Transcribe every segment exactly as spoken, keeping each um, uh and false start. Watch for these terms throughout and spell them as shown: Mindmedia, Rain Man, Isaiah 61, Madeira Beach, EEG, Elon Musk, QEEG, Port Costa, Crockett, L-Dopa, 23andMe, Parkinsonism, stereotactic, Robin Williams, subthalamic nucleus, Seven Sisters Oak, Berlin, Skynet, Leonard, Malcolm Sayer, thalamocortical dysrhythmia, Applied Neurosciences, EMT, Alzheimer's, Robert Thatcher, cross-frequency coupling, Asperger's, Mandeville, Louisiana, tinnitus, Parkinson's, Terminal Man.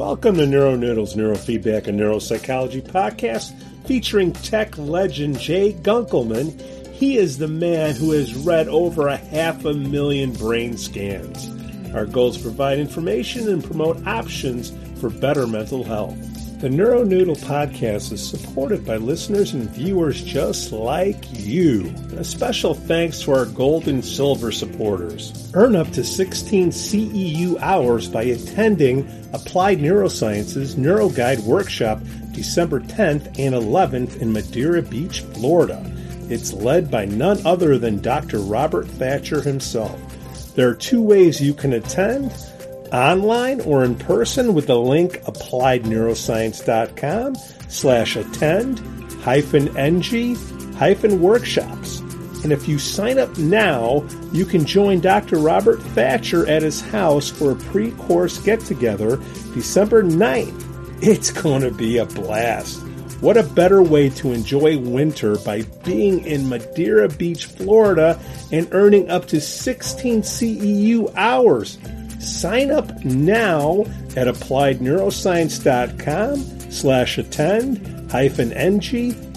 Welcome to NeuroNoodles, Neurofeedback and Neuropsychology Podcast, featuring tech legend Jay Gunkelman. He is the man who has read over a half a million brain scans. Our goal is to provide information and promote options for better mental health. The NeuroNoodle podcast is supported by listeners and viewers just like you. And a special thanks to our gold and silver supporters. Earn up to sixteen C E U hours by attending Applied Neurosciences NeuroGuide Workshop December tenth and eleventh in Madeira Beach, Florida. It's led by none other than Doctor Robert Thatcher himself. There are two ways you can attend: online or in person with the link applied neuroscience dot com slash attend hyphen ng hyphen workshops. And if you sign up now, you can join Doctor Robert Thatcher at his house for a pre-course get-together December ninth. It's going to be a blast. What a better way to enjoy winter by being in Madeira Beach, Florida, and earning up to sixteen C E U hours. Sign up now at applied neuroscience dot com slash attend hyphen ng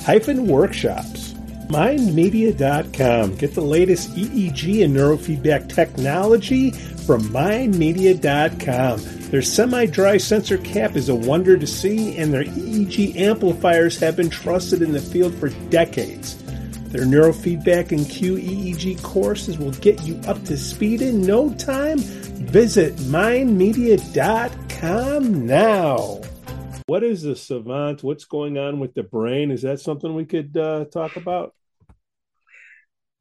hyphen workshops. mind media dot com. Get the latest E E G and neurofeedback technology from mind media dot com. Their semi-dry sensor cap is a wonder to see, and their E E G amplifiers have been trusted in the field for decades. Their neurofeedback and Q E E G courses will get you up to speed in no time. Visit mind media dot com now. What is the savant? What's going on with the brain? Is that something we could uh, talk about?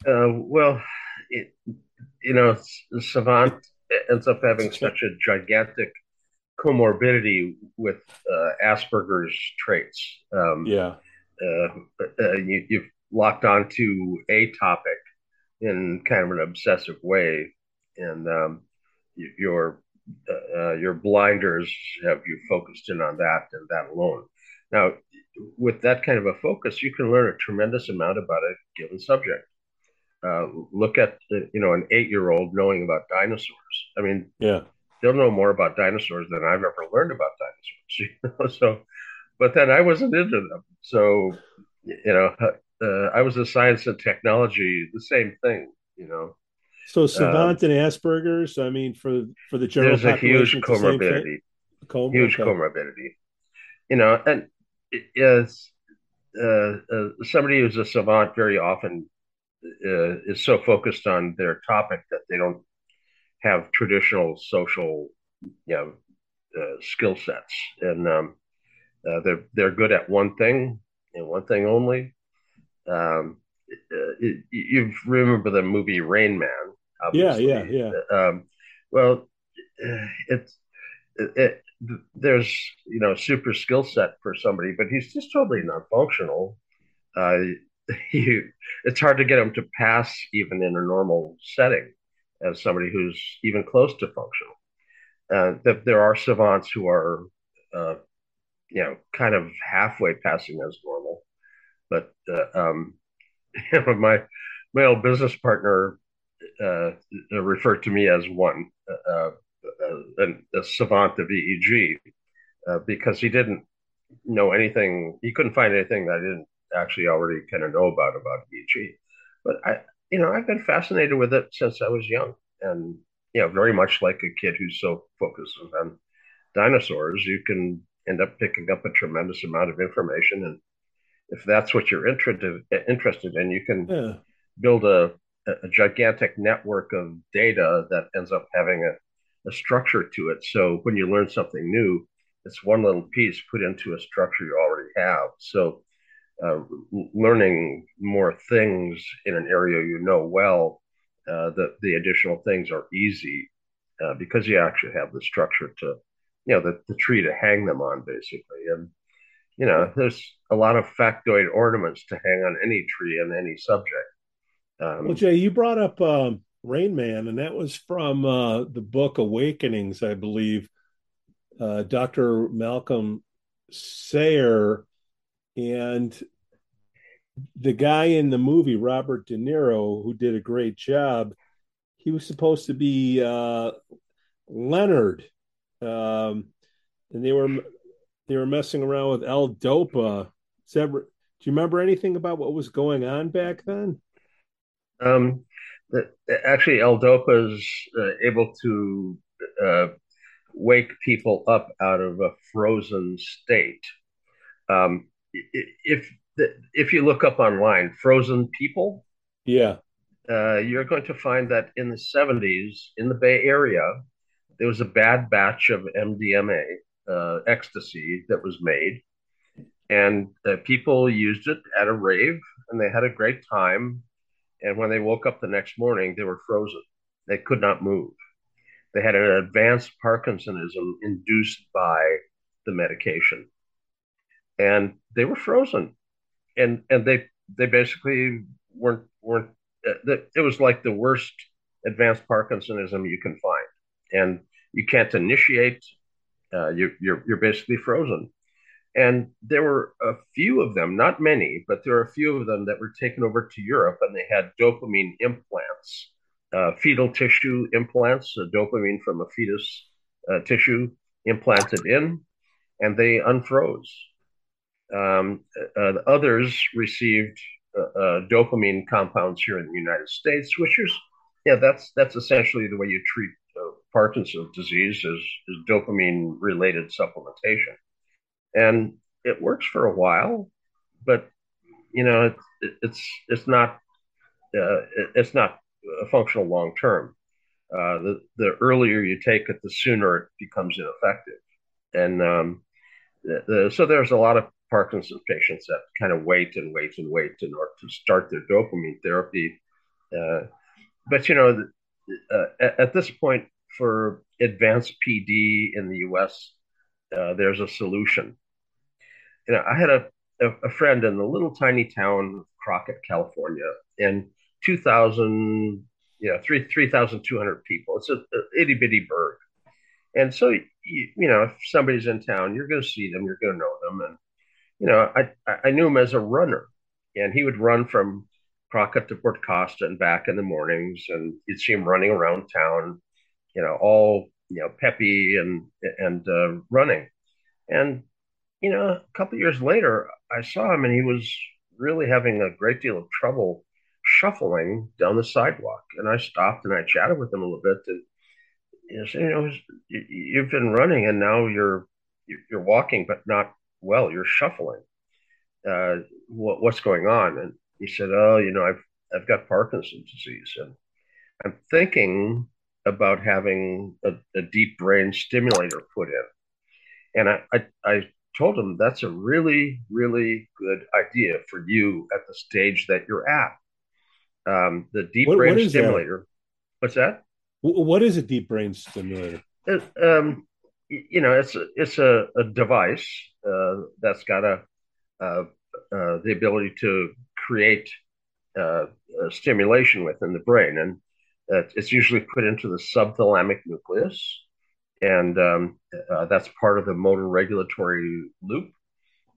Uh, well, it, you know, savant ends up having such a gigantic comorbidity with uh, Asperger's traits. Um, yeah. Uh, uh, you, you've locked onto a topic in kind of an obsessive way. And, um, Your uh, your blinders have you focused in on that and that alone. Now, with that kind of a focus, you can learn a tremendous amount about a given subject. Uh, look at the, you know an eight-year-old knowing about dinosaurs. I mean, yeah, they'll know more about dinosaurs than I've ever learned about dinosaurs. You know? So, but then I wasn't into them. So, you know, uh, I was in science and technology, the same thing. You know. So savant um, and Asperger's, I mean, for for the general population, there's a huge comorbidity, Com- huge okay. comorbidity, you know, and it is uh, uh, somebody who's a savant very often uh, is so focused on their topic that they don't have traditional social, you know, uh, skill sets, and um, uh, they're they're good at one thing and one thing only. Um, Uh, you remember the movie Rain Man? Obviously. Yeah, yeah, yeah. Um, well, it's it, it, there's you know super skill set for somebody, but he's just totally non-functional. Uh, you, it's hard to get him to pass even in a normal setting as somebody who's even close to functional. Uh, that there are savants who are uh, you know kind of halfway passing as normal, but uh, um. my my old business partner uh, referred to me as one, uh, uh, a, a savant of E E G, uh, because he didn't know anything. He couldn't find anything that I didn't actually already kind of know about about E E G. But I, you know, I've been fascinated with it since I was young, and you know, very much like a kid who's so focused on dinosaurs, you can end up picking up a tremendous amount of information. And if that's what you're interested interested in, you can yeah. build a, a gigantic network of data that ends up having a, a structure to it. So when you learn something new, it's one little piece put into a structure you already have. So uh, learning more things in an area you know well, uh, the, the additional things are easy uh, because you actually have the structure to, you know, the, the tree to hang them on, basically. And you know, there's a lot of factoid ornaments to hang on any tree and any subject. Um, well, Jay, you brought up um, Rain Man, and that was from uh, the book Awakenings, I believe. Uh, Doctor Malcolm Sayer and the guy in the movie, Robert De Niro, who did a great job, he was supposed to be uh, Leonard. Um and they were they were messing around with L-Dopa. Is that, do you remember anything about what was going on back then? Um, the, actually, L-Dopa is uh, able to uh, wake people up out of a frozen state. Um, if if you look up online, frozen people, yeah, uh, you're going to find that in the seventies in the Bay Area, there was a bad batch of M D M A uh, ecstasy that was made, and uh, people used it at a rave, and they had a great time. And when they woke up the next morning, they were frozen. They could not move. They had an advanced Parkinsonism induced by the medication. And they were frozen. And and they they basically weren't, weren't uh, it was like the worst advanced Parkinsonism you can find. And you can't initiate, uh, you, you're, you're basically frozen. And there were a few of them, not many, but there were a few of them that were taken over to Europe, and they had dopamine implants, uh, fetal tissue implants, uh, dopamine from a fetus uh, tissue implanted in, and they unfroze. Um, uh, the others received uh, uh, dopamine compounds here in the United States, which is, yeah, that's that's essentially the way you treat uh, Parkinson's disease is, is dopamine-related supplementation. And it works for a while, but you know it, it, it's it's not uh, it, it's not functional long term. Uh, the the earlier you take it, the sooner it becomes ineffective. And um, the, the, so there's a lot of Parkinson's patients that kind of wait and wait and wait in order to start their dopamine therapy. Uh, but you know, the, uh, at, at this point, for advanced P D in the U S, uh, there's a solution. You know, I had a, a friend in the little tiny town of Crockett, California, and two thousand, you know, three thousand two hundred people. It's an itty bitty burg. And so, you, you know, if somebody's in town, you're going to see them, you're going to know them. And, you know, I, I knew him as a runner, and he would run from Crockett to Port Costa and back in the mornings. And you'd see him running around town, you know, all, you know, peppy and, and uh, running. And, you know, a couple of years later, I saw him and he was really having a great deal of trouble shuffling down the sidewalk. And I stopped and I chatted with him a little bit. And you know, said, you know, you've been running and now you're, you're walking, but not well, you're shuffling. Uh, what, what's going on? And he said, oh, you know, I've, I've got Parkinson's disease. And I'm thinking about having a, a deep brain stimulator put in. And I, I, I told him that's a really, really good idea for you at the stage that you're at. Um, the deep what, brain what stimulator. That? What's that? What is a deep brain stimulator? It, um, you know, it's a, it's a, a device uh, that's got a, uh, uh, the ability to create uh, a stimulation within the brain. And Uh, it's usually put into the subthalamic nucleus, and um, uh, that's part of the motor regulatory loop.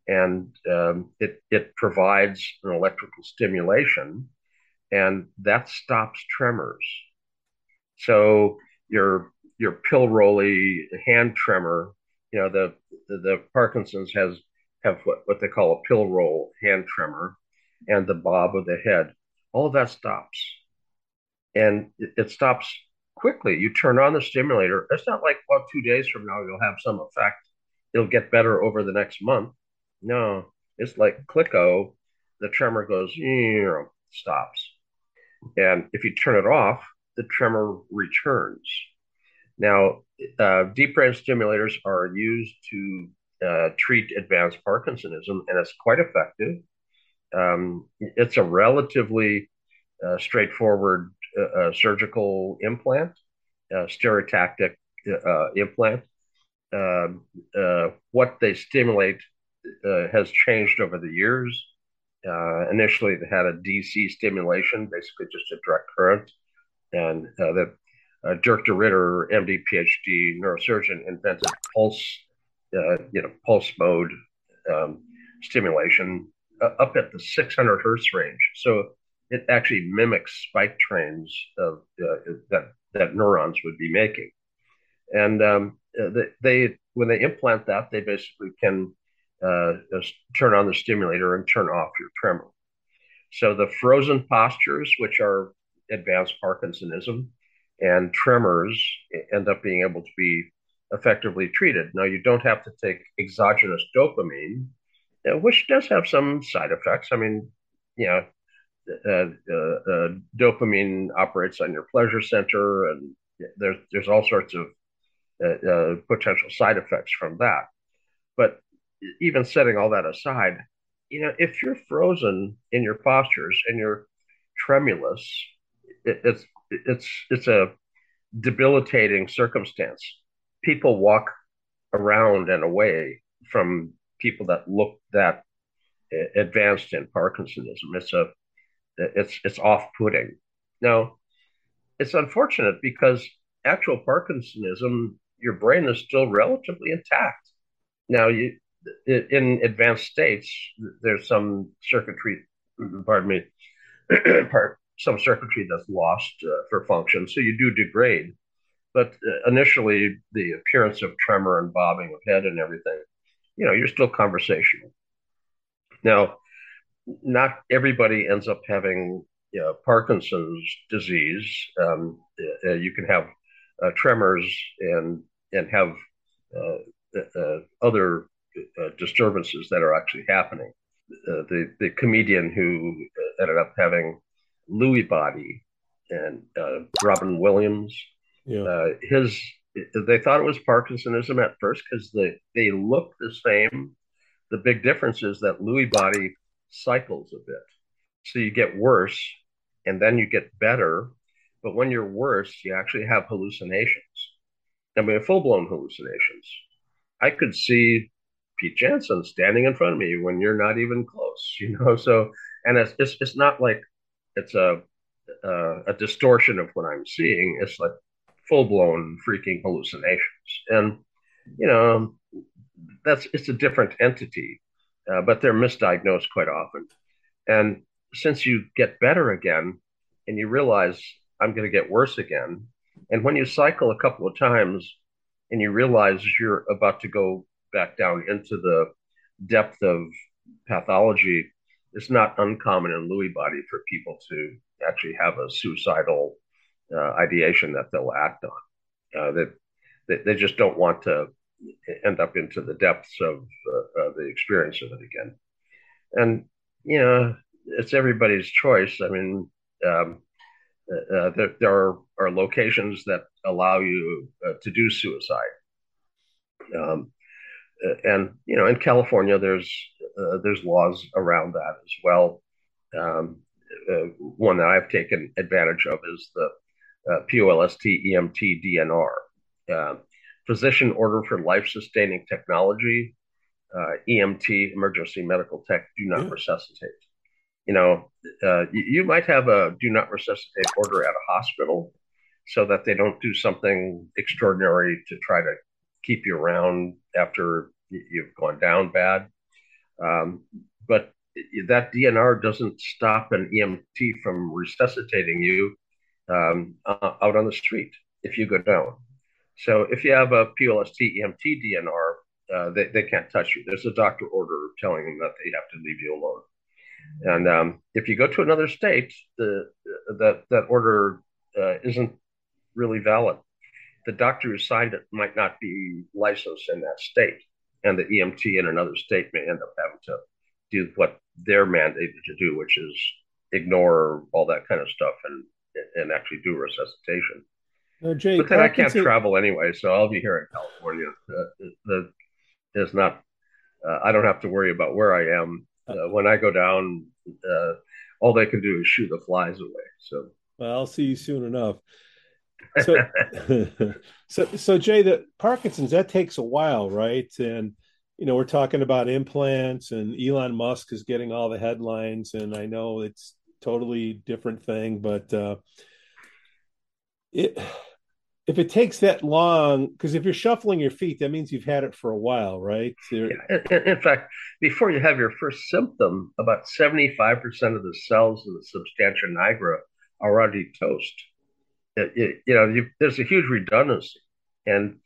And um, it it provides an electrical stimulation, and that stops tremors. So your your pilroly hand tremor, you know, the the, the Parkinson's has have what, what they call a pilroll hand tremor, and the bob of the head. All of that stops. And it stops quickly. You turn on the stimulator. It's not like, well, two days from now, you'll have some effect. It'll get better over the next month. No, it's like click-o, the tremor goes, stops. And if you turn it off, the tremor returns. Now, uh, deep brain stimulators are used to uh, treat advanced Parkinsonism, and it's quite effective. Um, it's a relatively uh, straightforward A surgical implant, a stereotactic uh, implant. Uh, uh, what they stimulate uh, has changed over the years. Uh, initially, they had a D C stimulation, basically just a direct current. And uh, the uh, Dirk De Ridder, M D, PhD, neurosurgeon, invented pulse, uh, you know, pulse mode um, stimulation uh, up at the six hundred hertz range. So it actually mimics spike trains of uh, that that neurons would be making, and um, they, they when they implant that, they basically can uh, turn on the stimulator and turn off your tremor. So the frozen postures, which are advanced Parkinsonism, and tremors end up being able to be effectively treated. Now, you don't have to take exogenous dopamine, which does have some side effects. I mean, you know, uh, uh, uh, dopamine operates on your pleasure center, and there, there's all sorts of uh, uh, potential side effects from that. But even setting all that aside, you know, if you're frozen in your postures and you're tremulous, it, it's it's it's a debilitating circumstance. People walk around and away from people that look that advanced in Parkinsonism. It's a it's it's off-putting. Now, it's unfortunate because actual Parkinsonism, your brain is still relatively intact. Now, you in advanced states, there's some circuitry, pardon me, part. some circuitry that's lost uh, for function. So you do degrade, but uh, initially the appearance of tremor and bobbing of head and everything, you know, you're still conversational. Now, not everybody ends up having, you know, Parkinson's disease. Um, uh, you can have uh, tremors and, and have uh, uh, other uh, disturbances that are actually happening. Uh, the, the comedian who ended up having Lewy body and uh, Robin Williams. Yeah. Uh, his they thought it was Parkinsonism at first because they, they look the same. The big difference is that Lewy body cycles a bit. So you get worse and then you get better. But when you're worse, you actually have hallucinations. I mean, full-blown hallucinations. I could see Pete Jansen standing in front of me when you're not even close, you know? So, and it's it's, it's not like It's a, a a distortion of what I'm seeing. It's like full-blown freaking hallucinations. And, you know, that's it's a different entity, uh, but they're misdiagnosed quite often. And since you get better again and you realize I'm going to get worse again, and when you cycle a couple of times and you realize you're about to go back down into the depth of pathology, it's not uncommon in Lewy body for people to actually have a suicidal uh, ideation that they'll act on. Uh, that they, they, they just don't want to end up into the depths of uh, uh, the experience of it again. And, you know, it's everybody's choice. I mean, um, uh, there, there are, are locations that allow you uh, to do suicide. Um, and, you know, in California, there's, Uh, there's laws around that as well. Um, uh, one that I've taken advantage of is the uh, P O L S T E M T D N R, uh, Physician Order for Life-Sustaining Technology, uh, E M T, Emergency Medical Tech, Do Not yeah. Resuscitate. You know, uh, you, you might have a Do Not Resuscitate order at a hospital so that they don't do something extraordinary to try to keep you around after you've gone down bad. Um, but that D N R doesn't stop an E M T from resuscitating you um, out on the street if you go down. So if you have a P O L S T E M T D N R, uh, they, they can't touch you. There's a doctor order telling them that they have to leave you alone. And um, if you go to another state, the, that, that order uh, isn't really valid. The doctor who signed it might not be licensed in that state. And the E M T in another state may end up having to do what they're mandated to do, which is ignore all that kind of stuff and and actually do resuscitation. No, Jay, but then I can't travel anyway, so I'll be here in California. Uh, the, there's not. Uh, I don't have to worry about where I am. Uh, when I go down, uh, all they can do is shoo the flies away. So well, I'll see you soon enough. So, so, so Jay, the Parkinson's, that takes a while, right? And, you know, we're talking about implants and Elon Musk is getting all the headlines, and I know it's totally different thing, but uh, it, if it takes that long, because if you're shuffling your feet, that means you've had it for a while, right? There... Yeah. In fact, before you have your first symptom, about seventy-five percent of the cells in the substantia nigra are already toast. It, it, you know, you, there's a huge redundancy, and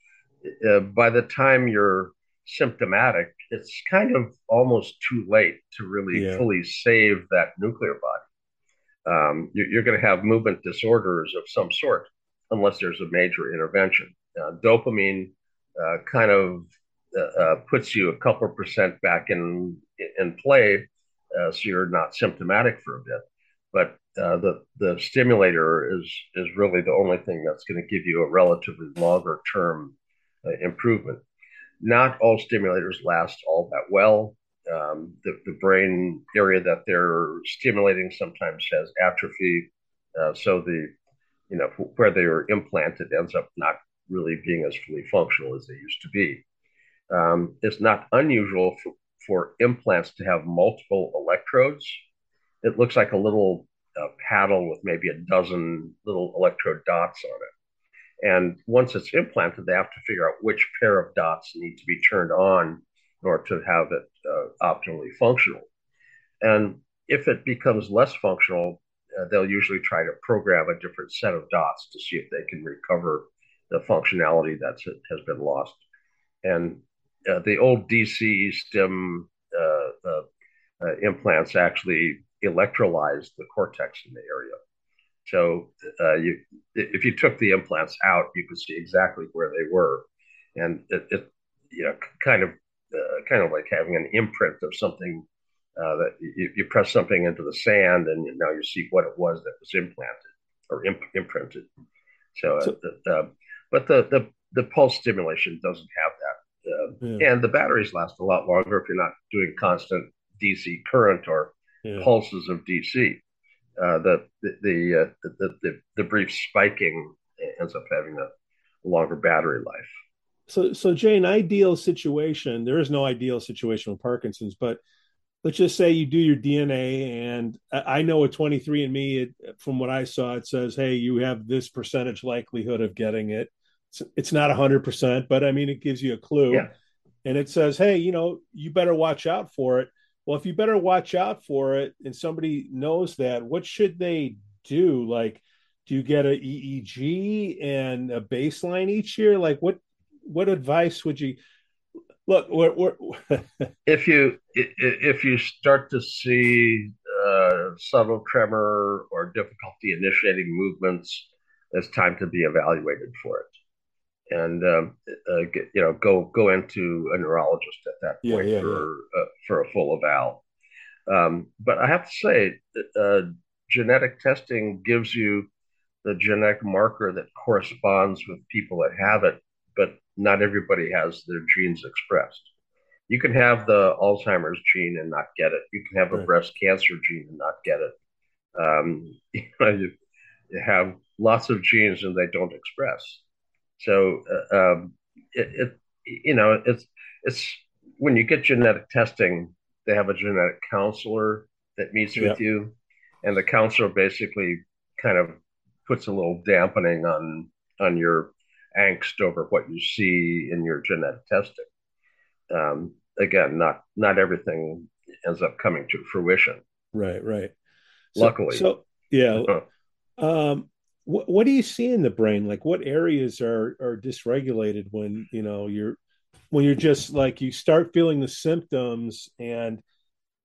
uh, by the time you're symptomatic, it's kind of almost too late to really yeah. fully save that nuclear body. Um, you, you're going to have movement disorders of some sort unless there's a major intervention. Uh, dopamine uh, kind of uh, uh, puts you a couple percent back in in play, uh, so you're not symptomatic for a bit. But uh, the the stimulator is is really the only thing that's going to give you a relatively longer term uh, improvement. Not all stimulators last all that well. Um, the, the brain area that they're stimulating sometimes has atrophy, uh, so the you know where they are implanted ends up not really being as fully functional as they used to be. Um, it's not unusual for, for implants to have multiple electrodes. It looks like a little uh, paddle with maybe a dozen little electrode dots on it. And once it's implanted, they have to figure out which pair of dots need to be turned on in order to have it uh, optimally functional. And if it becomes less functional, uh, they'll usually try to program a different set of dots to see if they can recover the functionality that has been lost. And uh, the old D C stim uh, uh, uh, implants actually electrolyzed the cortex in the area. So uh, you, if you took the implants out, you could see exactly where they were. And it, it you know, kind of Uh, kind of like having an imprint of something uh, that you, you press something into the sand and you, now you see what it was that was implanted or imp- imprinted. So, uh, so the, uh, but the, the, the pulse stimulation doesn't have that. Uh, yeah. And the batteries last a lot longer if you're not doing constant D C current or yeah. pulses of D C. Uh, the, the, the, uh, the, the, the, the brief spiking ends up having a longer battery life. So, so Jay, an ideal situation, there is no ideal situation with Parkinson's, but let's just say you do your D N A, and I know with twenty-three and me, it, from what I saw, it says, hey, you have this percentage likelihood of getting it. It's, it's not one hundred percent, but I mean, it gives you a clue. Yeah. And it says, hey, you know, you better watch out for it. Well, if you better watch out for it and somebody knows that, what should they do? Like, do you get an E E G and a baseline each year? Like what? What advice would you look? We're, we're, if you if you start to see uh, subtle tremor or difficulty initiating movements, it's time to be evaluated for it, and um, uh, get, you know go go into a neurologist at that point yeah, yeah, for yeah. Uh, for a full eval. Um, but I have to say, uh, genetic testing gives you the genetic marker that corresponds with people that have it, but not everybody has their genes expressed. You can have the Alzheimer's gene and not get it. You can have a right. breast cancer gene and not get it. Um, you know, you, you have lots of genes and they don't express. So, uh, um, it, it, you know, it's, it's when you get genetic testing, they have a genetic counselor that meets yeah. with you, and the counselor basically kind of puts a little dampening on, on your angst over what you see in your genetic testing. Um, again, not not everything ends up coming to fruition. Right, right. Luckily. So, so yeah. Uh-huh. Um, what, what do you see in the brain? Like what areas are are dysregulated when, you know, you're, when you're just like, you start feeling the symptoms? And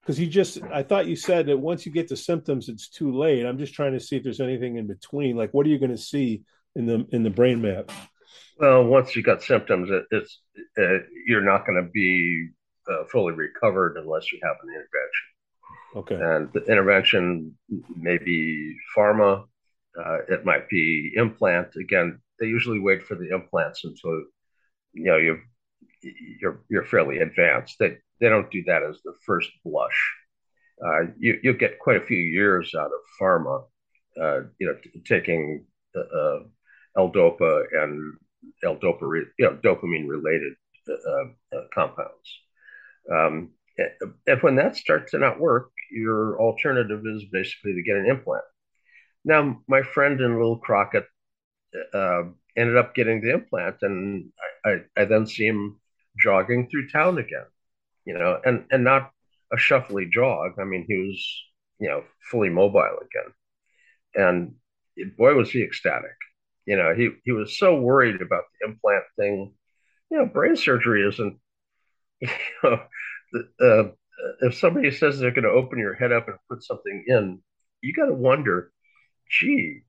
because you just, I thought you said that once you get the symptoms, it's too late. I'm just trying to see if there's anything in between. Like, what are you going to see in the, in the brain map? Well, once you got symptoms, it, it's uh, you're not going to be uh, fully recovered unless you have an intervention. Okay. And the intervention may be pharma. Uh, it might be implant. Again, they usually wait for the implants until you know you're you're you're fairly advanced. They they don't do that as the first blush. Uh, you you get quite a few years out of pharma. Uh, you know, t- taking uh, L-Dopa and L-Dopa, you know, dopamine-related uh, uh, compounds. Um, and when that starts to not work, your alternative is basically to get an implant. Now, my friend in Little Crockett uh, ended up getting the implant, and I, I, I then see him jogging through town again, you know, and, and not a shuffly jog. I mean, he was, you know, fully mobile again. And boy, was he ecstatic. You know, he, he was so worried about the implant thing you know, brain surgery isn't, you know, uh, if somebody says they're going to open your head up and put something in, you got to wonder, gee,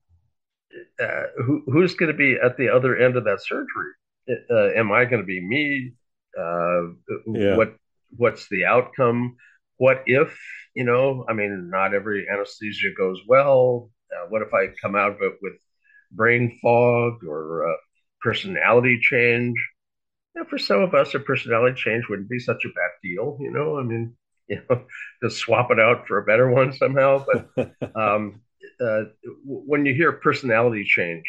uh, who, who's going to be at the other end of that surgery? Uh, am I going to be me? Uh, yeah. What what's the outcome? What if, you know, I mean, not every anesthesia goes well. Uh, what if I come out of it with brain fog or uh, personality change? You know, for some of us, a personality change wouldn't be such a bad deal. You know, I mean, you know, just swap it out for a better one somehow. But um, uh, when you hear personality change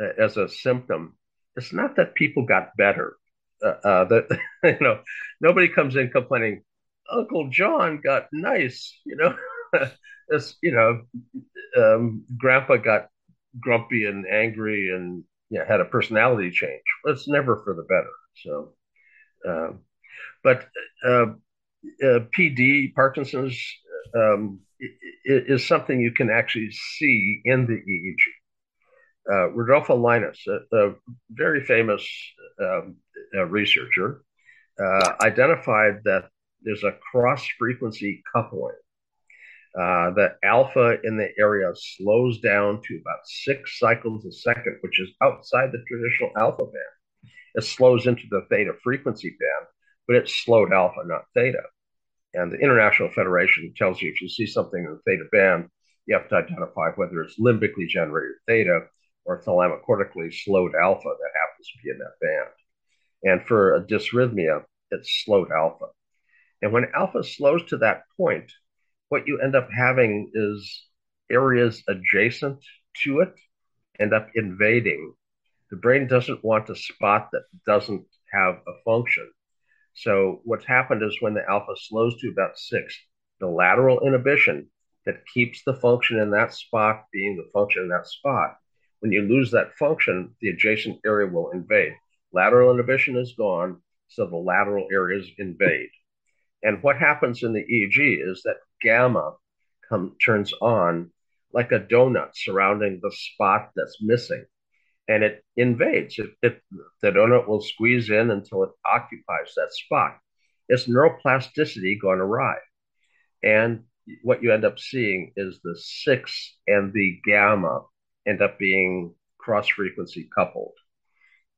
uh, as a symptom, it's not that people got better. Uh, uh, that, you know, nobody comes in complaining, Uncle John got nice, you know, it's, you know, um, Grandpa got grumpy and angry and, you know, had a personality change. It's never for the better. So, um, but uh, uh, P D, Parkinson's, um, is something you can actually see in the E E G. Uh, Rodolfo Llinás, a, a very famous um, a researcher, uh, identified that there's a cross-frequency coupling. Uh, that alpha in the area slows down to about six cycles a second, which is outside the traditional alpha band. It slows into the theta frequency band, but it's slowed alpha, not theta. And the International Federation tells you if you see something in the theta band, you have to identify whether it's limbically generated theta or thalamocortically slowed alpha that happens to be in that band. And for a dysrhythmia, it's slowed alpha. And when alpha slows to that point, what you end up having is areas adjacent to it end up invading. The brain doesn't want a spot that doesn't have a function. So what's happened is when the alpha slows to about six, the lateral inhibition that keeps the function in that spot being the function in that spot. When you lose that function, the adjacent area will invade. Lateral inhibition is gone, so the lateral areas invade. And what happens in the E E G is that gamma come, turns on like a donut surrounding the spot that's missing, and it invades. It, it, the donut will squeeze in until it occupies that spot. It's neuroplasticity gone awry. And what you end up seeing is the six and the gamma end up being cross-frequency coupled.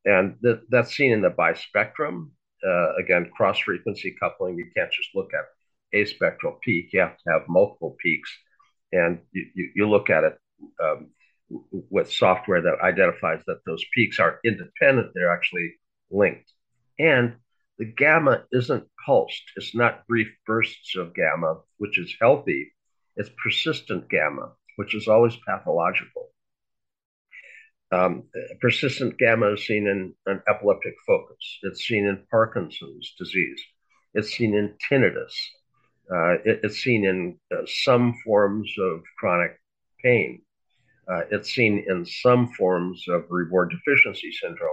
And th- that's seen in the bispectrum. Uh, again, cross-frequency coupling, you can't just look at a spectral peak. You have to have multiple peaks, and you, you, you look at it um, with software that identifies that those peaks are independent. They're actually linked. And the gamma isn't pulsed. It's not brief bursts of gamma, which is healthy. It's persistent gamma, which is always pathological. Um, persistent gamma is seen in an epileptic focus. It's seen in Parkinson's disease. It's seen in tinnitus. Uh, it, it's seen in uh, some forms of chronic pain. Uh, it's seen in some forms of reward deficiency syndrome,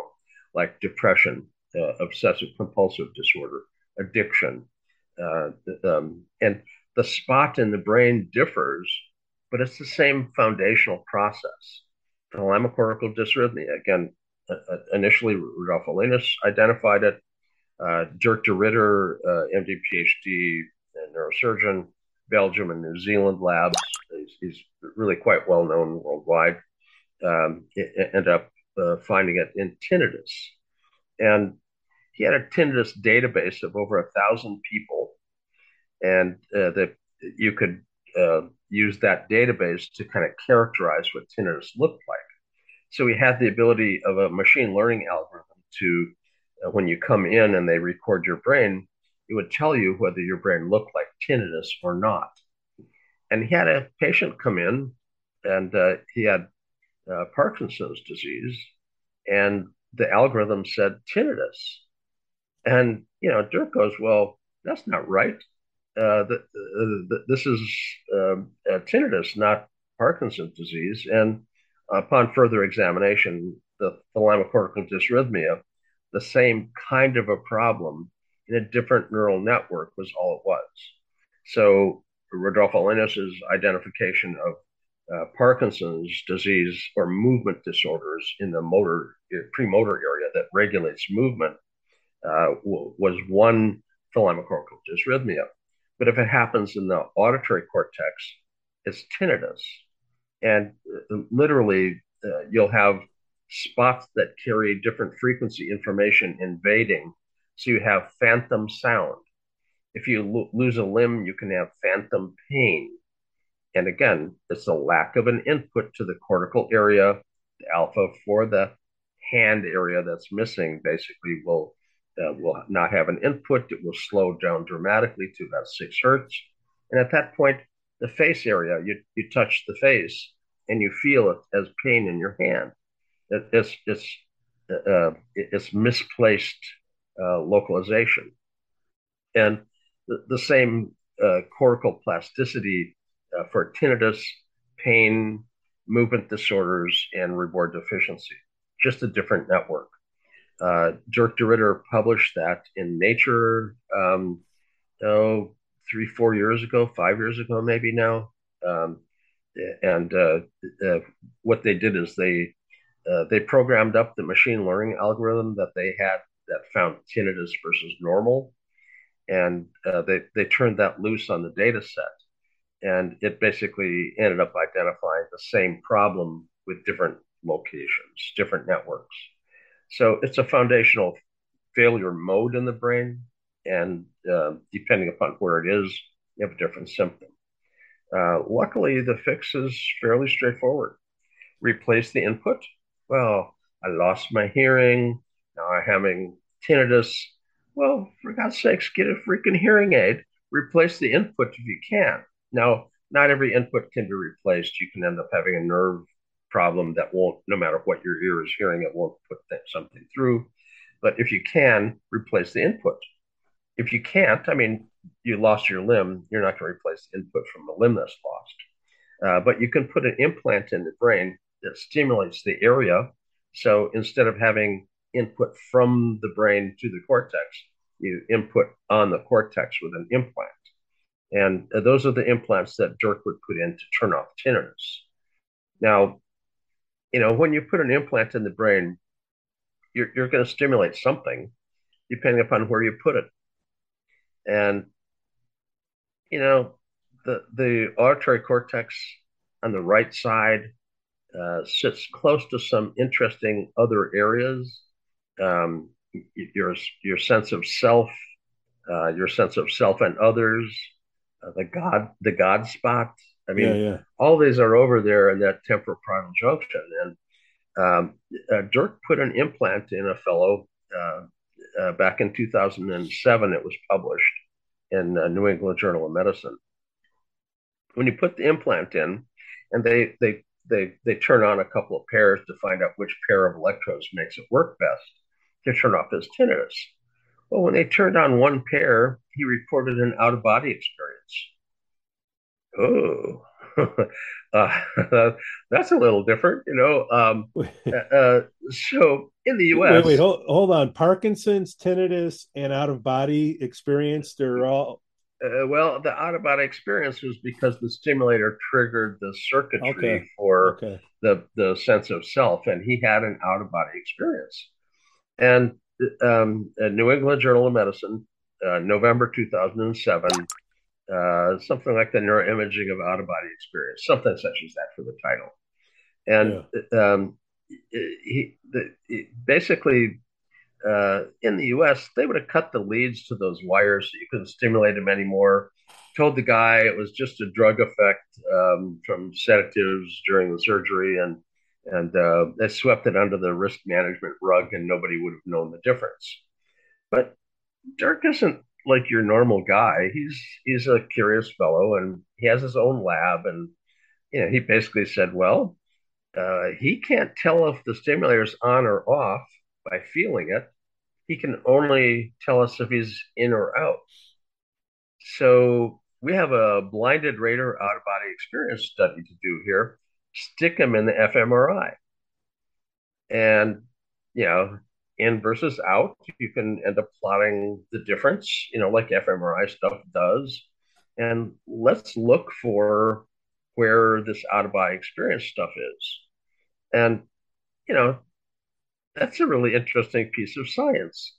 like depression, uh, obsessive compulsive disorder, addiction. Uh, um, and the spot in the brain differs, but it's the same foundational process. Thalamocortical dysrhythmia, again, uh, initially Rodolfo Llinás identified it. Uh, Dirk De Ridder, uh, M D, PhD, neurosurgeon, Belgium and New Zealand labs. He's, he's really quite well known worldwide. Um, it, it ended up uh, finding it in tinnitus. And he had a tinnitus database of over a thousand people. And uh, that you could uh, use that database to kind of characterize what tinnitus looked like. So we had the ability of a machine learning algorithm to, uh, when you come in and they record your brain, it would tell you whether your brain looked like tinnitus or not. And he had a patient come in, and uh, he had uh, Parkinson's disease, and the algorithm said tinnitus. And, you know, Dirk goes, well, that's not right. Uh, the, the, the, this is uh, tinnitus, not Parkinson's disease. And upon further examination, the thalamocortical dysrhythmia, the same kind of a problem in a different neural network was all it was. So Rodolfo Llinás's identification of uh, Parkinson's disease or movement disorders in the motor, premotor area that regulates movement uh, w- was one thalamocortical dysrhythmia. But if it happens in the auditory cortex, it's tinnitus. And uh, literally, uh, you'll have spots that carry different frequency information invading. So you have phantom sound. If you lo- lose a limb, you can have phantom pain. And again, it's a lack of an input to the cortical area, the alpha for the hand area that's missing basically will uh, will not have an input. It will slow down dramatically to about six hertz. And at that point, the face area, you, you touch the face and you feel it as pain in your hand. It, it's, it's, uh, it's misplaced uh, localization. And the, the same uh, cortical plasticity uh, for tinnitus, pain, movement disorders, and reward deficiency. Just a different network. Uh, Dirk De Ridder published that in Nature, um, oh, three, four years ago, five years ago, maybe now. Um, and uh, uh, what they did is they uh, they programmed up the machine learning algorithm that they had that found tinnitus versus normal, and uh, they they turned that loose on the data set, and it basically ended up identifying the same problem with different locations, different networks. So it's a foundational failure mode in the brain. And uh, depending upon where it is, you have a different symptom. Uh, luckily, the fix is fairly straightforward. Replace the input. Well, I lost my hearing. Now I'm having tinnitus. Well, for God's sakes, get a freaking hearing aid. Replace the input if you can. Now, not every input can be replaced. You can end up having a nerve problem that won't, no matter what your ear is hearing, it won't put that, something through. But if you can, replace the input. If you can't, I mean, you lost your limb, you're not going to replace the input from a limb that's lost. Uh, but you can put an implant in the brain that stimulates the area. So instead of having input from the brain to the cortex, you input on the cortex with an implant. And uh, those are the implants that Dirk would put in to turn off tinnitus. Now, you know, when you put an implant in the brain, you're, you're going to stimulate something depending upon where you put it. And, you know, the the auditory cortex on the right side uh, sits close to some interesting other areas. Um, your, your sense of self, uh, your sense of self and others, uh, the God, the God spot. I mean, yeah, yeah. All these are over there in that temporal-parietal junction. And um, uh, Dirk put an implant in a fellow uh, uh, back in two thousand seven. It was published in uh, New England Journal of Medicine. When you put the implant in, and they they they they turn on a couple of pairs to find out which pair of electrodes makes it work best to turn off his tinnitus. Well, when they turned on one pair, he reported an out-of-body experience. Oh, uh, that's a little different, you know. Um, uh, so in the U S Wait, wait, hold, hold on. Parkinson's, tinnitus, and out-of-body experience, they're all... Uh, well, the out-of-body experience was because the stimulator triggered the circuitry okay. for okay. the the sense of self, and he had an out-of-body experience. And um, New England Journal of Medicine, uh, November two thousand seven... Uh, something like the neuroimaging of out-of-body experience, something such as that for the title. And yeah. um, he, the, he basically, uh, in the U S, they would have cut the leads to those wires so you couldn't stimulate them anymore. Told the guy it was just a drug effect um, from sedatives during the surgery, and, and uh, they swept it under the risk management rug, and nobody would have known the difference. But Dirk isn't like your normal guy. He's he's a curious fellow, and he has his own lab. And you know, he basically said, well, uh, he can't tell if the stimulator's on or off by feeling it. He can only tell us if he's in or out. So we have a blinded rater out-of-body experience study to do here. Stick him in the fMRI. And, you know, in versus out, you can end up plotting the difference, you know, like fMRI stuff does. And let's look for where this out-of-body experience stuff is. And, you know, that's a really interesting piece of science.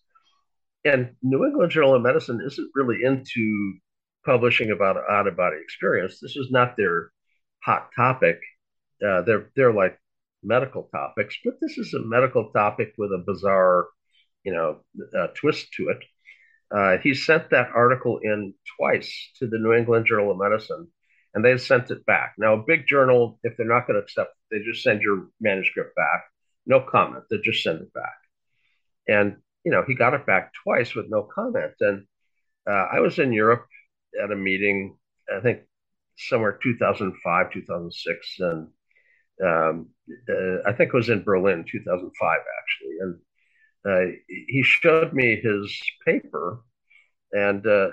And New England Journal of Medicine isn't really into publishing about an out-of-body experience. This is not their hot topic. Uh, they're they're like medical topics, but this is a medical topic with a bizarre, you know, uh, twist to it. Uh, he sent that article in twice to the New England Journal of Medicine, and they sent it back. Now, a big journal, if they're not going to accept it, they just send your manuscript back. No comment. They just send it back. And, you know, he got it back twice with no comment. And uh, I was in Europe at a meeting, I think somewhere two thousand five, two thousand six. And um, uh, I think it was in Berlin, two thousand five, actually. And uh, he showed me his paper, and uh,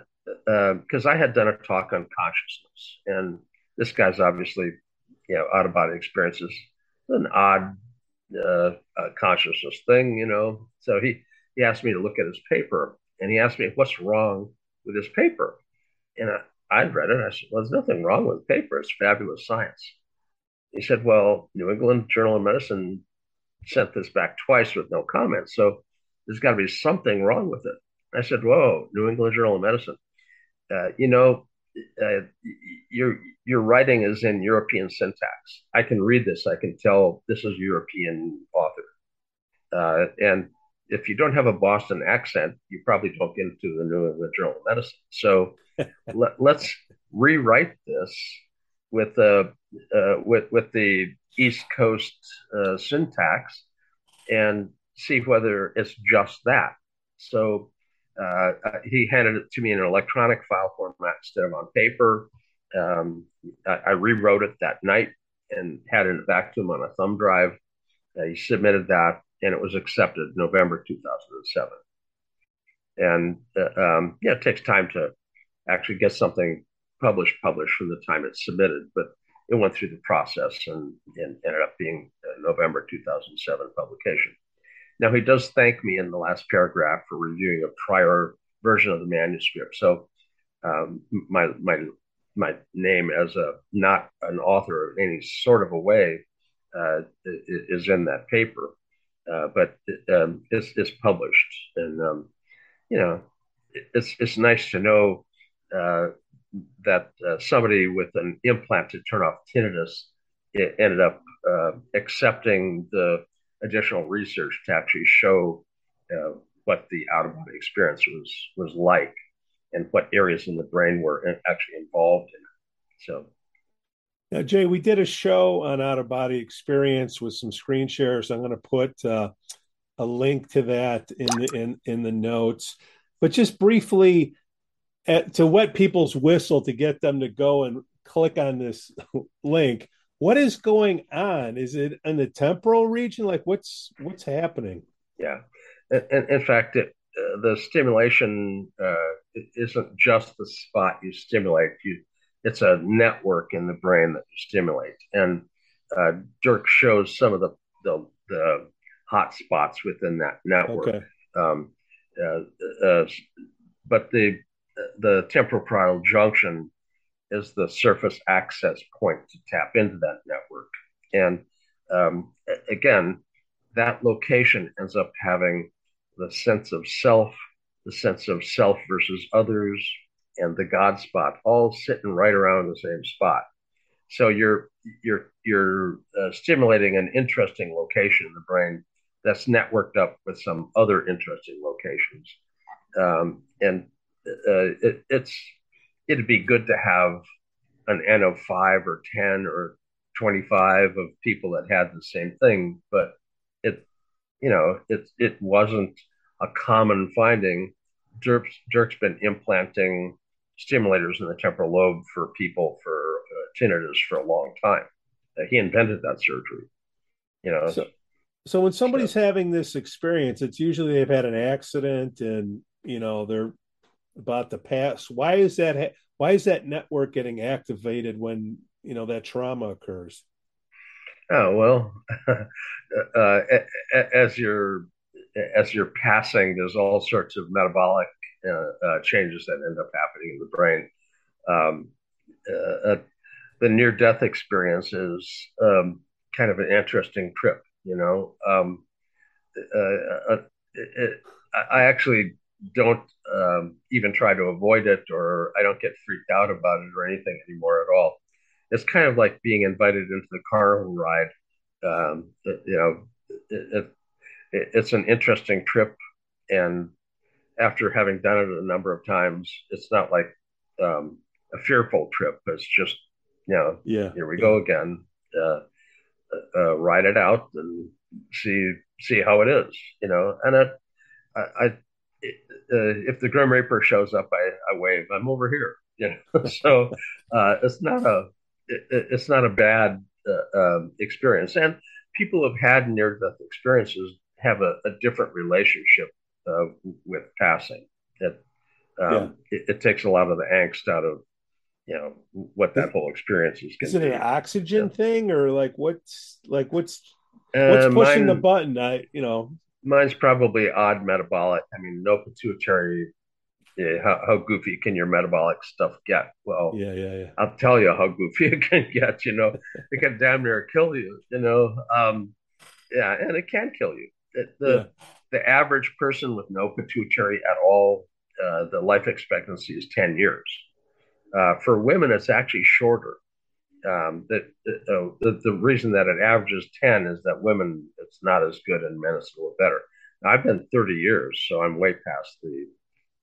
because uh, I had done a talk on consciousness, and this guy's obviously, you know, out of body experiences, an odd uh, uh, consciousness thing, you know. So he he asked me to look at his paper, and he asked me what's wrong with his paper, and I, I read it. I said, "Well, there's nothing wrong with the paper. It's fabulous science." He said, "Well, New England Journal of Medicine sent this back twice with no comment, so there's got to be something wrong with it." I said, "Whoa, New England Journal of Medicine, uh, you know, uh, your your writing is in European syntax. I can read this. I can tell this is a European author. Uh, and if you don't have a Boston accent, you probably don't get into the New England Journal of Medicine. So let, let's rewrite this with the uh, uh, with with the East Coast uh, syntax and see whether it's just that." So uh, he handed it to me in an electronic file format instead of on paper. Um, I, I rewrote it that night and handed it back to him on a thumb drive. Uh, he submitted that, and it was accepted November two thousand seven. And uh, um, yeah, it takes time to actually get something published, published from the time it's submitted, but it went through the process and, and ended up being a November two thousand seven publication. Now, he does thank me in the last paragraph for reviewing a prior version of the manuscript. So um, my my my name as a not an author in any sort of a way uh, is in that paper, uh, but it, um, it's, it's published. And, um, you know, it's, it's nice to know uh, that uh, somebody with an implant to turn off tinnitus it ended up uh, accepting the additional research to actually show uh, what the out-of-body experience was was like and what areas in the brain were in, actually involved in it. So, now, Jay, we did a show on out-of-body experience with some screen shares. I'm going to put uh, a link to that in the, in, in the notes. But just briefly, At, to wet people's whistle to get them to go and click on this link, what is going on? Is it in the temporal region? Like what's what's happening? Yeah, and, and in fact, it, uh, the stimulation uh, it isn't just the spot you stimulate. You, it's a network in the brain that you stimulate. And uh, Dirk shows some of the the, the hot spots within that network. Okay. Um, uh, uh, but the The temporoparietal junction is the surface access point to tap into that network. And um, again, that location ends up having the sense of self, the sense of self versus others, and the God spot all sitting right around the same spot. So you're you're you're uh, stimulating an interesting location in the brain that's networked up with some other interesting locations. Um, and Uh, it, it's it'd be good to have an N of five or ten or twenty-five of people that had the same thing, but it you know it it wasn't a common finding. Dirk's, Dirk's been implanting stimulators in the temporal lobe for people for uh, tinnitus for a long time. Uh, he invented that surgery, you know. So, so when somebody's so. having this experience, it's usually they've had an accident and you know they're about the past. Why is that? Why is that network getting activated when, you know, that trauma occurs? Oh, well, uh, as you're, as you're passing, there's all sorts of metabolic uh, uh, changes that end up happening in the brain. Um, uh, the near-death experience is um, kind of an interesting trip, you know. Um, uh, uh, it, I actually don't um, even try to avoid it, or I don't get freaked out about it or anything anymore at all. It's kind of like being invited into the carnival ride. Um, it, you know, it, it, it's an interesting trip. And after having done it a number of times, it's not like um, a fearful trip. It's just, you know, yeah, here we yeah. go again. Uh, uh, ride it out and see see how it is, you know. And it, I, I, it, uh, if the Grim Reaper shows up, I, I wave. I'm over here, you know. So uh, it's not a it, it's not a bad uh, um, experience. And people who've had near-death experiences have a, a different relationship uh, with passing. It, um, yeah. it it takes a lot of the angst out of, you know, what that whole experience is. Is it an oxygen yeah. thing, or like what's like what's what's uh, pushing mine, the button? I you know, mine's probably odd metabolic. I mean, no pituitary. Yeah, how, how goofy can your metabolic stuff get? Well, yeah, yeah, yeah. I'll tell you how goofy it can get. You know, it can damn near kill you. You know, um, yeah, and it can kill you. It, the yeah. the average person with no pituitary at all, uh, the life expectancy is ten years. Uh, for women, it's actually shorter. Um, that uh, the, the reason that it averages ten is that women, it's not as good, and men it's a little better. Now, I've been thirty years, so I'm way past the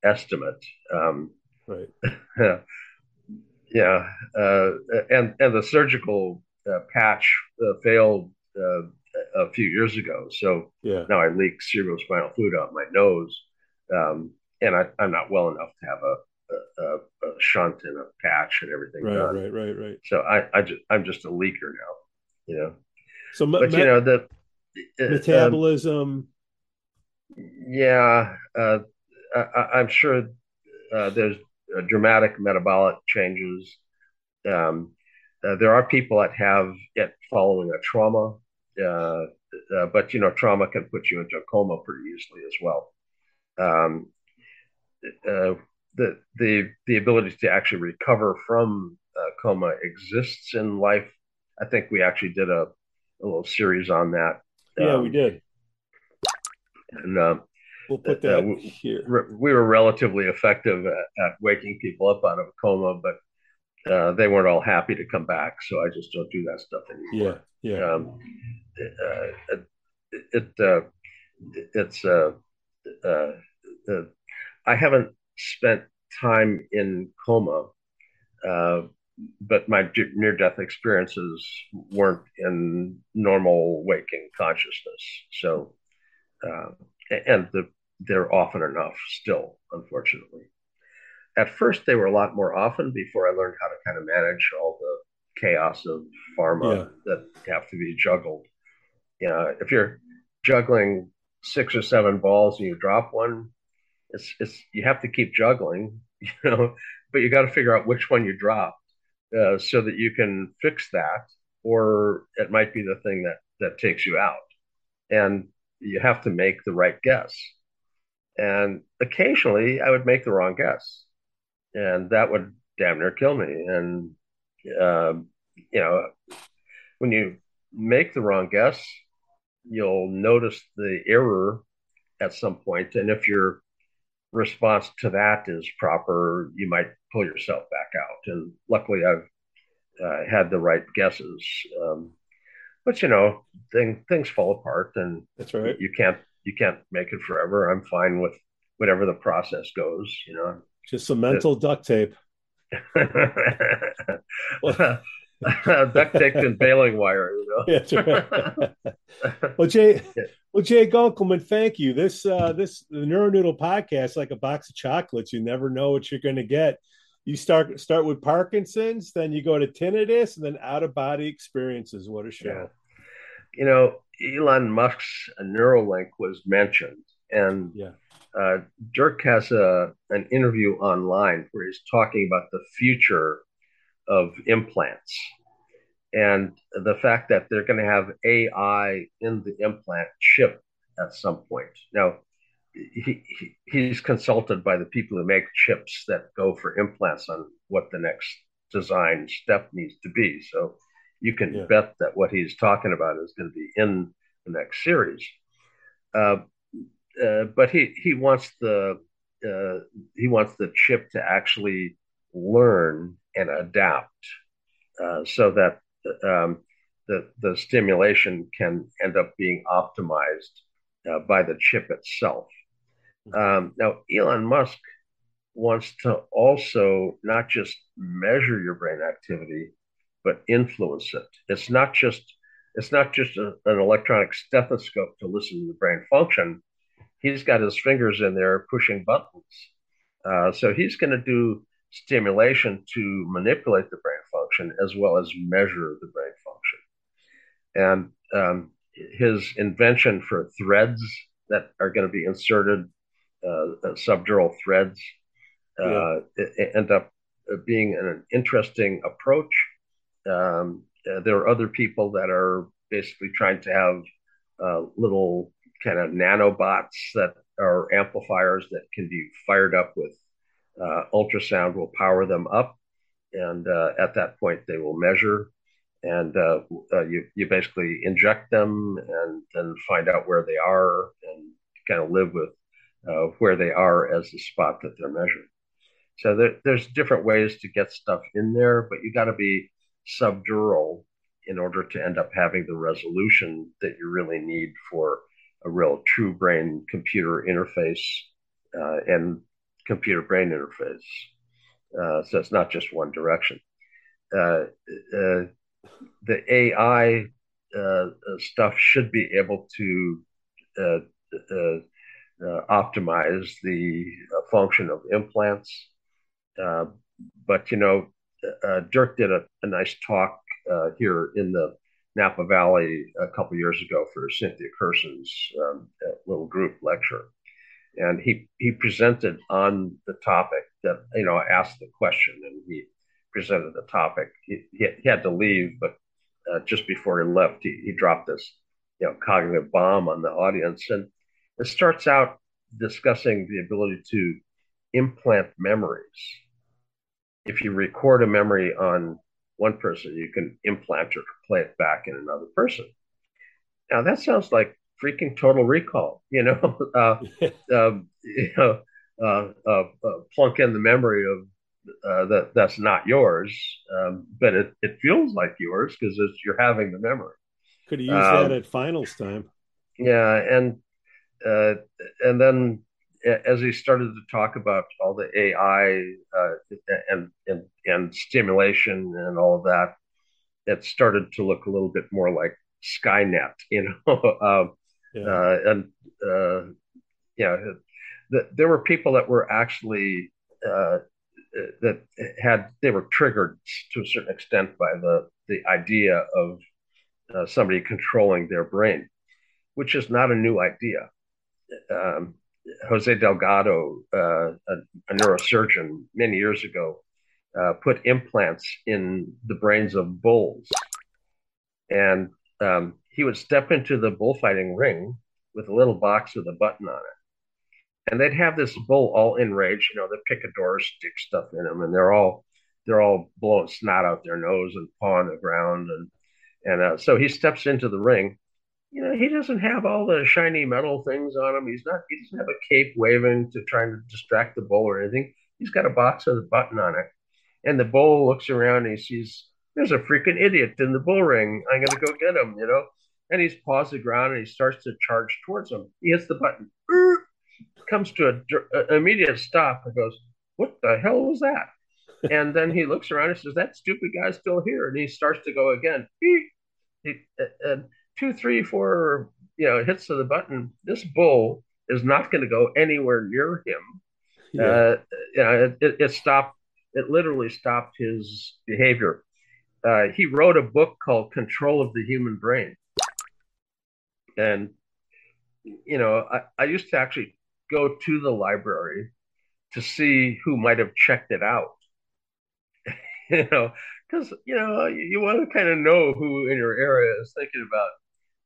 estimate. Um, right. yeah. Uh, and and the surgical uh, patch uh, failed uh, a few years ago, so yeah. now I leak cerebrospinal fluid out my nose, um, and I, I'm not well enough to have a. A, a, a shunt and a patch and everything right done. right right right so I, I just I'm just a leaker now, you know. So but me- you know the metabolism um, yeah uh I, I'm sure uh, there's uh, dramatic metabolic changes. Um uh, there are people that have it following a trauma, uh, uh but you know, trauma can put you into a coma pretty easily as well. um uh The, the the ability to actually recover from uh, coma exists in life. I think we actually did a, a little series on that. Yeah, um, we did. And uh, we'll put that uh, we, here. Re, we were relatively effective at, at waking people up out of a coma, but uh, they weren't all happy to come back. So I just don't do that stuff anymore. Yeah, yeah. Um, uh, it it uh, it's uh, uh, uh, I haven't spent time in coma, uh, but my d- near-death experiences weren't in normal waking consciousness. So, uh, and the, they're often enough still, unfortunately. At first, they were a lot more often before I learned how to kind of manage all the chaos of pharma yeah. that have to be juggled. You know, if you're juggling six or seven balls and you drop one, It's, it's you have to keep juggling, you know, but you got to figure out which one you dropped, uh, so that you can fix that, or it might be the thing that, that takes you out, and you have to make the right guess. And occasionally I would make the wrong guess, and that would damn near kill me. And, uh, you know, when you make the wrong guess, you'll notice the error at some point. And if you're response to that is proper, you might pull yourself back out. And luckily I've uh, had the right guesses. Um, but you know, thing, things fall apart, and that's right. You can't, you can't make it forever. I'm fine with whatever the process goes, you know, just some mental it, duct tape, duct tape and baling wire, you know? That's right. Well, Jay, Well, Jay Gunkelman, thank you. This uh, this the NeuroNoodle podcast, like a box of chocolates. You never know what you're going to get. You start start with Parkinson's, then you go to tinnitus, and then out of body experiences. What a show! Yeah. You know, Elon Musk's Neuralink was mentioned, and yeah. uh, Dirk has a an interview online where he's talking about the future of implants. And the fact that they're going to have A I in the implant chip at some point. Now, he, he he's consulted by the people who make chips that go for implants on what the next design step needs to be. So you can yeah. bet that what he's talking about is going to be in the next series. Uh, uh, but he, he wants the uh, he wants the chip to actually learn and adapt, uh, so that um, the the stimulation can end up being optimized uh, by the chip itself. Um, now, Elon Musk wants to also not just measure your brain activity, but influence it. It's not just it's not just a, an electronic stethoscope to listen to the brain function. He's got his fingers in there pushing buttons. Uh, so he's going to do stimulation to manipulate the brain function as well as measure the brain function. And um, his invention for threads that are going to be inserted, uh, subdural threads, uh, yeah. end up being an interesting approach. Um, there are other people that are basically trying to have uh, little kind of nanobots that are amplifiers that can be fired up with uh, ultrasound. Will power them up, and uh, at that point they will measure, and uh, uh, you you basically inject them and then find out where they are and kind of live with uh, where they are as the spot that they're measuring. So there, there's different ways to get stuff in there, but you got to be subdural in order to end up having the resolution that you really need for a real true brain computer interface uh, and computer brain interface. Uh, so it's not just one direction. Uh, uh, the A I uh, stuff should be able to uh, uh, uh, optimize the uh, function of implants. Uh, but, you know, uh, Dirk did a, a nice talk uh, here in the Napa Valley a couple years ago for Cynthia Kerson's um, little group lecture. And he, he presented on the topic that, you know, I asked the question and he presented the topic. He, he, he had to leave, but uh, just before he left, he, he dropped this, you know, cognitive bomb on the audience. And it starts out discussing the ability to implant memories. If you record a memory on one person, you can implant or play it back in another person. Now that sounds like freaking Total Recall, you know, uh, uh, you know uh, uh, uh, plunk in the memory of uh, that that's not yours, um, but it, it feels like yours because you're having the memory. Could have used um, that at finals time. Yeah, and uh, and then as he started to talk about all the A I uh, and, and and stimulation and all of that, it started to look a little bit more like Skynet, you know. uh, yeah. Uh, and uh, yeah, the, there were people that were actually uh, that had they were triggered to a certain extent by the the idea of uh, somebody controlling their brain, which is not a new idea. Um, Jose Delgado, uh, a, a neurosurgeon many years ago, uh, put implants in the brains of bulls. And um, he would step into the bullfighting ring with a little box with a button on it. And they'd have this bull all enraged, you know, the picadors stick stuff in them and they're all, they're all blowing snot out their nose and pawing the ground. And, and uh, so he steps into the ring. You know, he doesn't have all the shiny metal things on him. He's not, he doesn't have a cape waving to try to distract the bull or anything. He's got a box with a button on it. And the bull looks around and he sees, there's a freaking idiot in the bull ring. I'm going to go get him, you know. And he's paws the ground and he starts to charge towards him. He hits the button, er, comes to an immediate stop and goes, what the hell was that? And then he looks around and says, that stupid guy's still here. And he starts to go again. He, he, and two, three, four, you know, hits to the button. This bull is not going to go anywhere near him. Yeah. Uh, you know, it, it stopped. It literally stopped his behavior. Uh, he wrote a book called Control of the Human Brain. And, you know, I, I used to actually go to the library to see who might have checked it out, you know, because, you know, you, you want to kind of know who in your area is thinking about,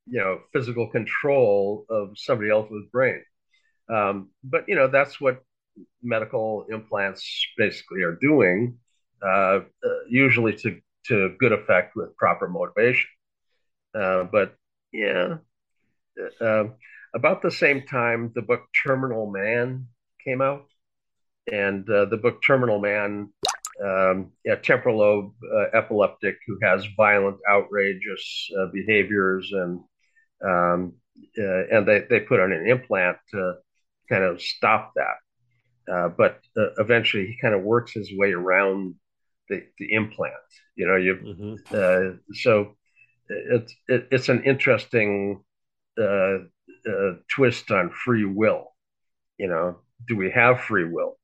you know, physical control of somebody else's brain. Um, but, you know, that's what medical implants basically are doing, uh, uh, usually to to good effect with proper motivation. Uh, but yeah, uh, about the same time, the book Terminal Man came out. and uh, the book Terminal Man, um, a temporal lobe uh, epileptic who has violent, outrageous uh, behaviors, and um, uh, and they, they put on an implant to kind of stop that. Uh, but uh, eventually he kind of works his way around the, the implant, you know, you, mm-hmm. uh, so it's, it, it's an interesting uh, uh, twist on free will. You know, do we have free will?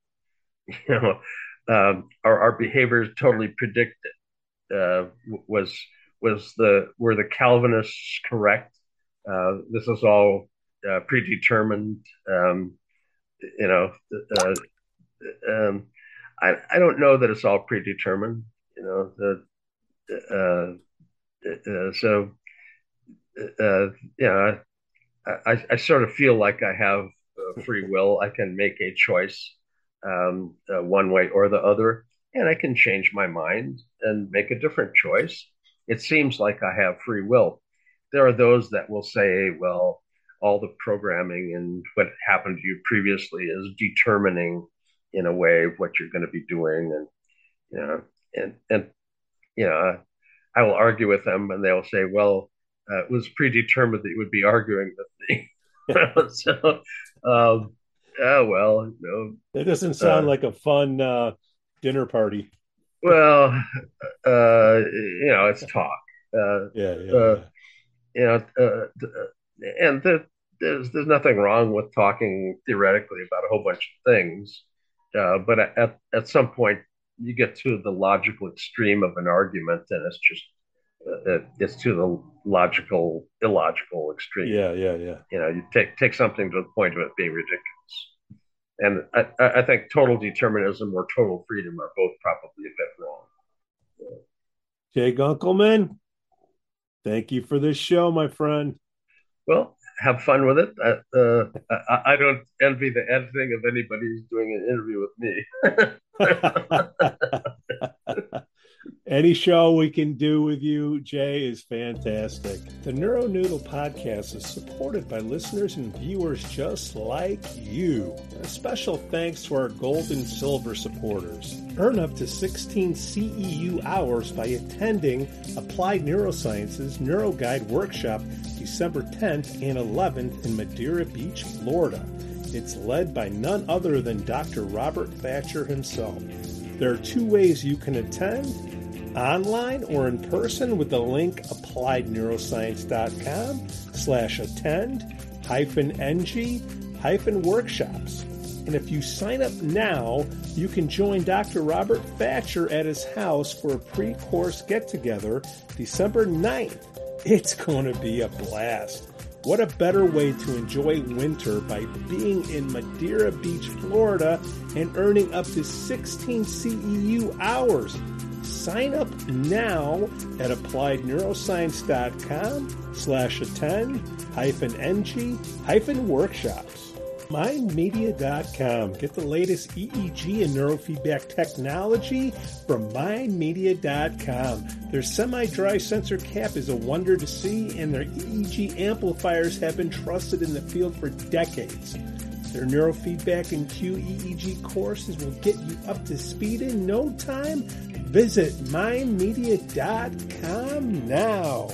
You know, um, are our behaviors totally predicted? Uh, was, was the, were the Calvinists correct? Uh, this is all uh, predetermined, um, you know, uh, um, I, I don't know that it's all predetermined, you know, the, uh, uh, so, uh, you know, I, I, I sort of feel like I have uh, free will. I can make a choice um, uh, one way or the other, and I can change my mind and make a different choice. It seems like I have free will. There are those that will say, well, all the programming and what happened to you previously is determining in a way what you're going to be doing. And, you know, and, and, you know, I will argue with them, and they'll say, well, uh, it was predetermined that you would be arguing with me. so, um, oh, well, no, it doesn't sound uh, like a fun, uh, dinner party. Well, uh, you know, it's talk. Uh, yeah, yeah, uh, yeah. You know, uh, and the, there's, there's nothing wrong with talking theoretically about a whole bunch of things. Uh, but at at some point, you get to the logical extreme of an argument, and it's just uh, it's to the logical illogical extreme. Yeah, yeah, yeah. You know, you take take something to the point of it being ridiculous. And I, I think total determinism or total freedom are both probably a bit wrong. Yeah. Jay Gunkelman, thank you for this show, my friend. Well, have fun with it. I, uh, I, I don't envy the editing of anybody who's doing an interview with me. Any show we can do with you, Jay, is fantastic. The NeuroNoodle podcast is supported by listeners and viewers just like you. A special thanks to our gold and silver supporters. Earn up to sixteen C E U hours by attending Applied Neurosciences NeuroGuide Workshop December tenth and eleventh in Madeira Beach, Florida. It's led by none other than Doctor Robert Thatcher himself. There are two ways you can attend, online or in person, with the link appliedneuroscience.com slash attend hyphen ng hyphen workshops. And if you sign up now, you can join Doctor Robert Thatcher at his house for a pre-course get-together December ninth. It's going to be a blast. What a better way to enjoy winter by being in Madeira Beach, Florida, and earning up to sixteen C E U hours. Sign up now at appliedneuroscience.com slash attend hyphen ng hyphen workshops. Mindmedia dot com. Get the latest E E G and neurofeedback technology from Mindmedia dot com. Their semi-dry sensor cap is a wonder to see, and their E E G amplifiers have been trusted in the field for decades. Their neurofeedback and Q E E G courses will get you up to speed in no time. Visit Mindmedia dot com now.